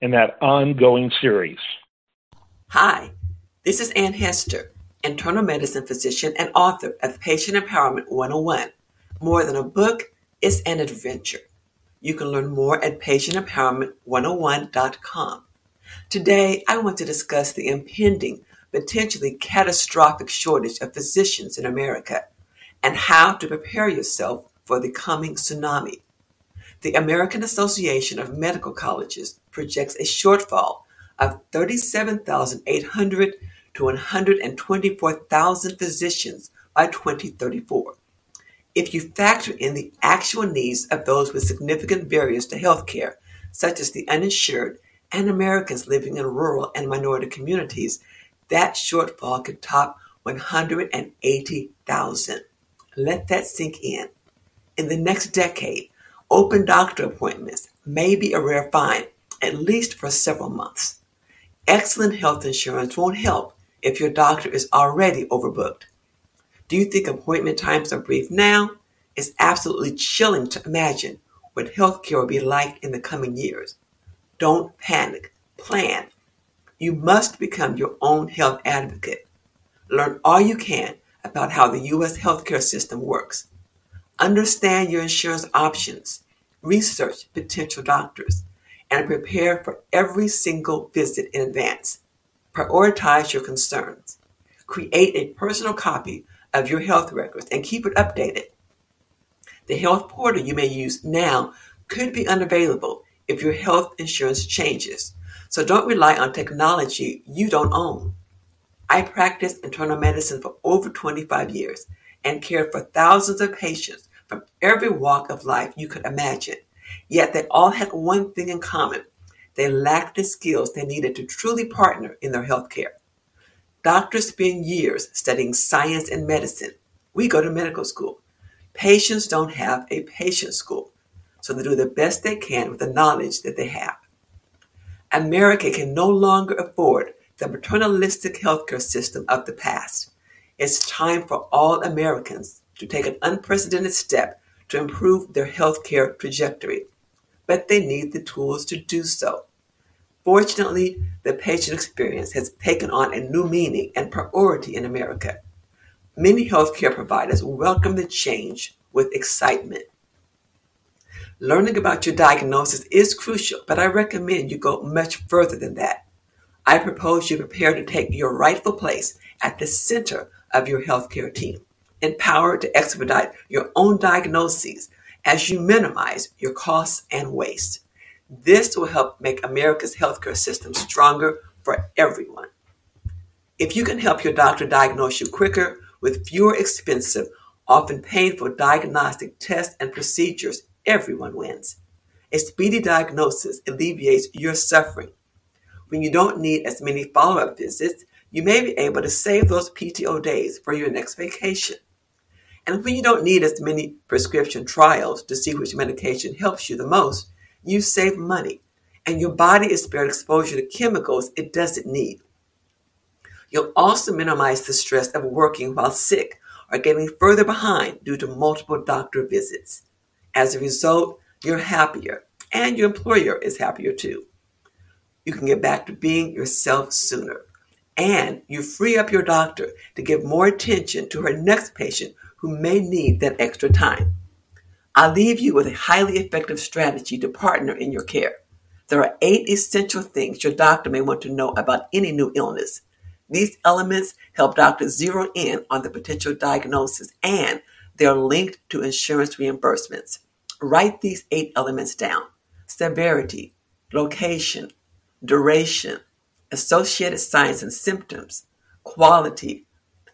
in that ongoing series. Hi, this is Ann Hester, internal medicine physician and author of Patient Empowerment 101. More than a book, it's an adventure. You can learn more at patientempowerment101.com. Today, I want to discuss the impending, potentially catastrophic shortage of physicians in America and how to prepare yourself for the coming tsunami. The American Association of Medical Colleges projects a shortfall of 37,800 to 124,000 physicians by 2034. If you factor in the actual needs of those with significant barriers to health care, such as the uninsured and Americans living in rural and minority communities, that shortfall could top 180,000. Let that sink in. In the next decade, open doctor appointments may be a rare find, at least for several months. Excellent health insurance won't help if your doctor is already overbooked. Do you think appointment times are brief now? It's absolutely chilling to imagine what healthcare will be like in the coming years. Don't panic. Plan. You must become your own health advocate. Learn all you can about how the U.S. healthcare system works. Understand your insurance options. Research potential doctors. And prepare for every single visit in advance. Prioritize your concerns. Create a personal copy of your health records and keep it updated. The health portal you may use now could be unavailable if your health insurance changes, so don't rely on technology you don't own. I practiced internal medicine for over 25 years and cared for thousands of patients from every walk of life you could imagine, yet they all had one thing in common. They lacked the skills they needed to truly partner in their health care. Doctors spend years studying science and medicine. We go to medical school. Patients don't have a patient school, so they do the best they can with the knowledge that they have. America can no longer afford the paternalistic healthcare system of the past. It's time for all Americans to take an unprecedented step to improve their healthcare trajectory, but they need the tools to do so. Fortunately, the patient experience has taken on a new meaning and priority in America. Many healthcare providers welcome the change with excitement. Learning about your diagnosis is crucial, but I recommend you go much further than that. I propose you prepare to take your rightful place at the center of your healthcare team, empowered to expedite your own diagnoses as you minimize your costs and waste. This will help make America's healthcare system stronger for everyone. If you can help your doctor diagnose you quicker with fewer expensive, often painful diagnostic tests and procedures, everyone wins. A speedy diagnosis alleviates your suffering. When you don't need as many follow-up visits, you may be able to save those PTO days for your next vacation. And when you don't need as many prescription trials to see which medication helps you the most, you save money, and your body is spared exposure to chemicals it doesn't need. You'll also minimize the stress of working while sick or getting further behind due to multiple doctor visits. As a result, you're happier, and your employer is happier too. You can get back to being yourself sooner, and you free up your doctor to give more attention to her next patient who may need that extra time. I'll leave you with a highly effective strategy to partner in your care. There are 8 essential things your doctor may want to know about any new illness. These elements help doctors zero in on the potential diagnosis, and they're linked to insurance reimbursements. Write these 8 elements down: severity, location, duration, associated signs and symptoms, quality,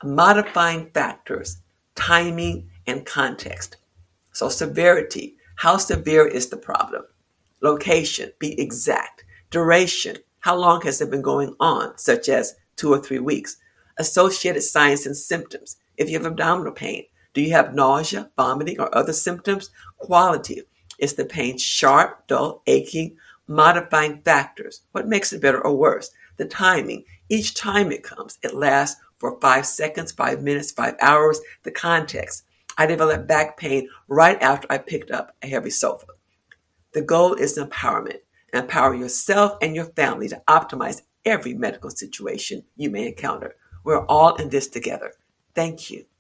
modifying factors, timing, and context. So severity, how severe is the problem? Location, be exact. Duration, How long has it been going on, such as 2 or 3 weeks? Associated signs and symptoms. If you have abdominal pain, do you have nausea, vomiting, or other symptoms? Quality. Is the pain sharp, dull, aching? Modifying factors. What makes it better or worse? The timing. Each time it comes, it lasts for 5 seconds, 5 minutes, 5 hours. The context. I developed back pain right after I picked up a heavy sofa. The goal is empowerment. Empower yourself and your family to optimize every medical situation you may encounter. We're all in this together. Thank you.